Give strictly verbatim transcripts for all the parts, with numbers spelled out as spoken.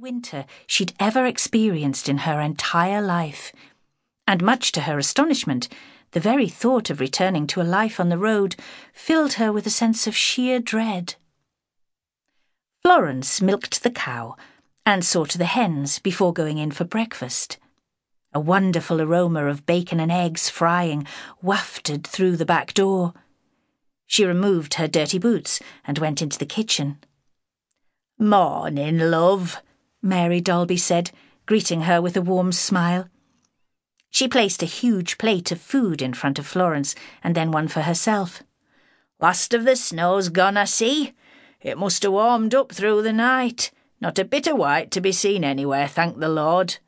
winter she'd ever experienced in her entire life, and much to her astonishment, the very thought of returning to a life on the road filled her with a sense of sheer dread. Florence milked the cow and saw to the hens before going in for breakfast. A wonderful aroma of bacon and eggs frying wafted through the back door. She removed her dirty boots and went into the kitchen. "Morning, love," Mary Dolby said, greeting her with a warm smile. She placed a huge plate of food in front of Florence and then one for herself. "Last of the snow's gone, I see. It must have warmed up through the night. Not a bit of white to be seen anywhere, thank the Lord."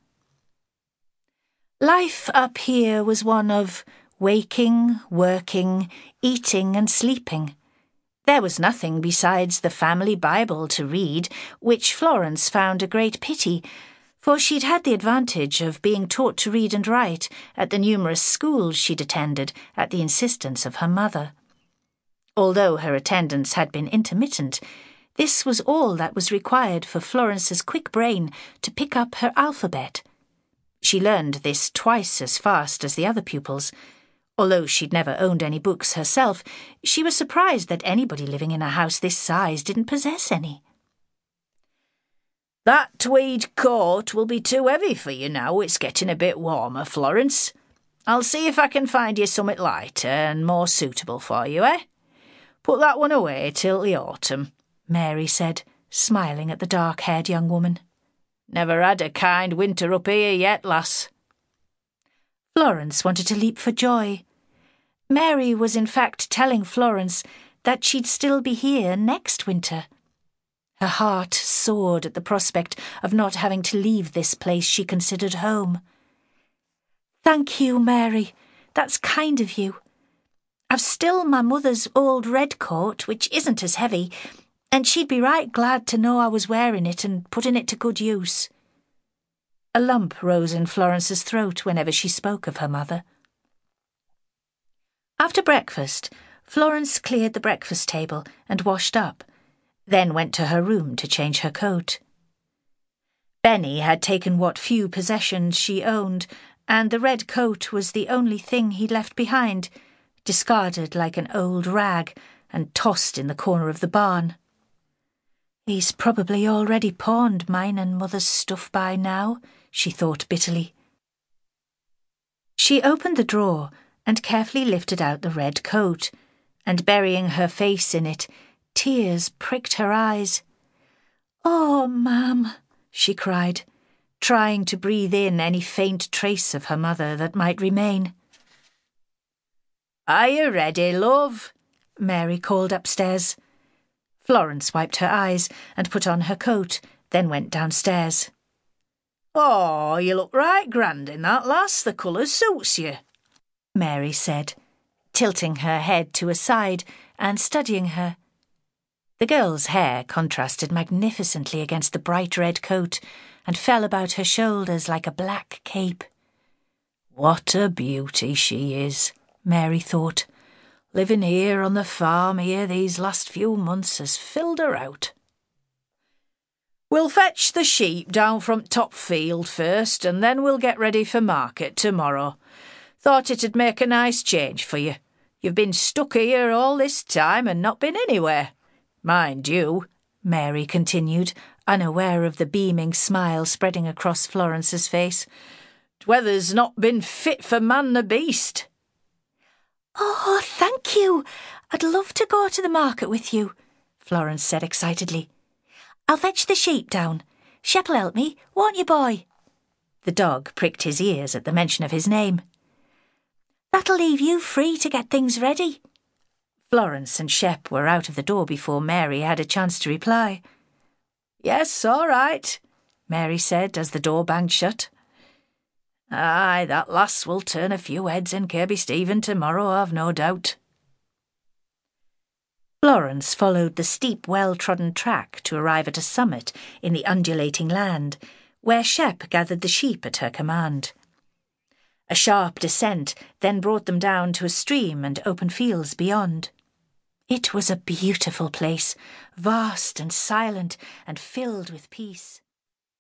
Life up here was one of waking, working, eating and sleeping. There was nothing besides the family Bible to read, which Florence found a great pity, for she'd had the advantage of being taught to read and write at the numerous schools she'd attended at the insistence of her mother. Although her attendance had been intermittent, this was all that was required for Florence's quick brain to pick up her alphabet. She learned this twice as fast as the other pupils. Although she'd never owned any books herself, she was surprised that anybody living in a house this size didn't possess any. "That tweed coat will be too heavy for you now. It's getting a bit warmer, Florence. I'll see if I can find you something lighter and more suitable for you, eh? Put that one away till the autumn," Mary said, smiling at the dark-haired young woman. "Never had a kind winter up here yet, lass." Florence wanted to leap for joy. Mary was in fact telling Florence that she'd still be here next winter. Her heart soared at the prospect of not having to leave this place she considered home. "Thank you, Mary. That's kind of you. I've still my mother's old red coat, which isn't as heavy, and she'd be right glad to know I was wearing it and putting it to good use." A lump rose in Florence's throat whenever she spoke of her mother. After breakfast, Florence cleared the breakfast table and washed up, then went to her room to change her coat. Benny had taken what few possessions she owned, and the red coat was the only thing he'd left behind, discarded like an old rag and tossed in the corner of the barn. "He's probably already pawned mine and mother's stuff by now," she thought bitterly. She opened the drawer and carefully lifted out the red coat, and burying her face in it, tears pricked her eyes. "Oh, ma'am," she cried, trying to breathe in any faint trace of her mother that might remain. "Are you ready, love?" Mary called upstairs. Florence wiped her eyes and put on her coat, then went downstairs. "Oh, you look right grand in that, lass. The colour suits you," Mary said, tilting her head to a side and studying her. The girl's hair contrasted magnificently against the bright red coat and fell about her shoulders like a black cape. "What a beauty she is," Mary thought. "Living here on the farm here these last few months has filled her out." "We'll fetch the sheep down from top field first, and then we'll get ready for market tomorrow. Thought it'd make a nice change for you. You've been stuck here all this time and not been anywhere. Mind you," Mary continued, unaware of the beaming smile spreading across Florence's face, "t' weather's not been fit for man nor beast." "Oh, thank you. I'd love to go to the market with you," Florence said excitedly. "I'll fetch the sheep down. Shep'll help me, won't you, boy?" The dog pricked his ears at the mention of his name. "That'll leave you free to get things ready." Florence and Shep were out of the door before Mary had a chance to reply. "Yes, all right," Mary said as the door banged shut. "Aye, that lass will turn a few heads in Kirby Stephen tomorrow, I've no doubt." Florence followed the steep, well-trodden track to arrive at a summit in the undulating land, where Shep gathered the sheep at her command. A sharp descent then brought them down to a stream and open fields beyond. It was a beautiful place, vast and silent and filled with peace.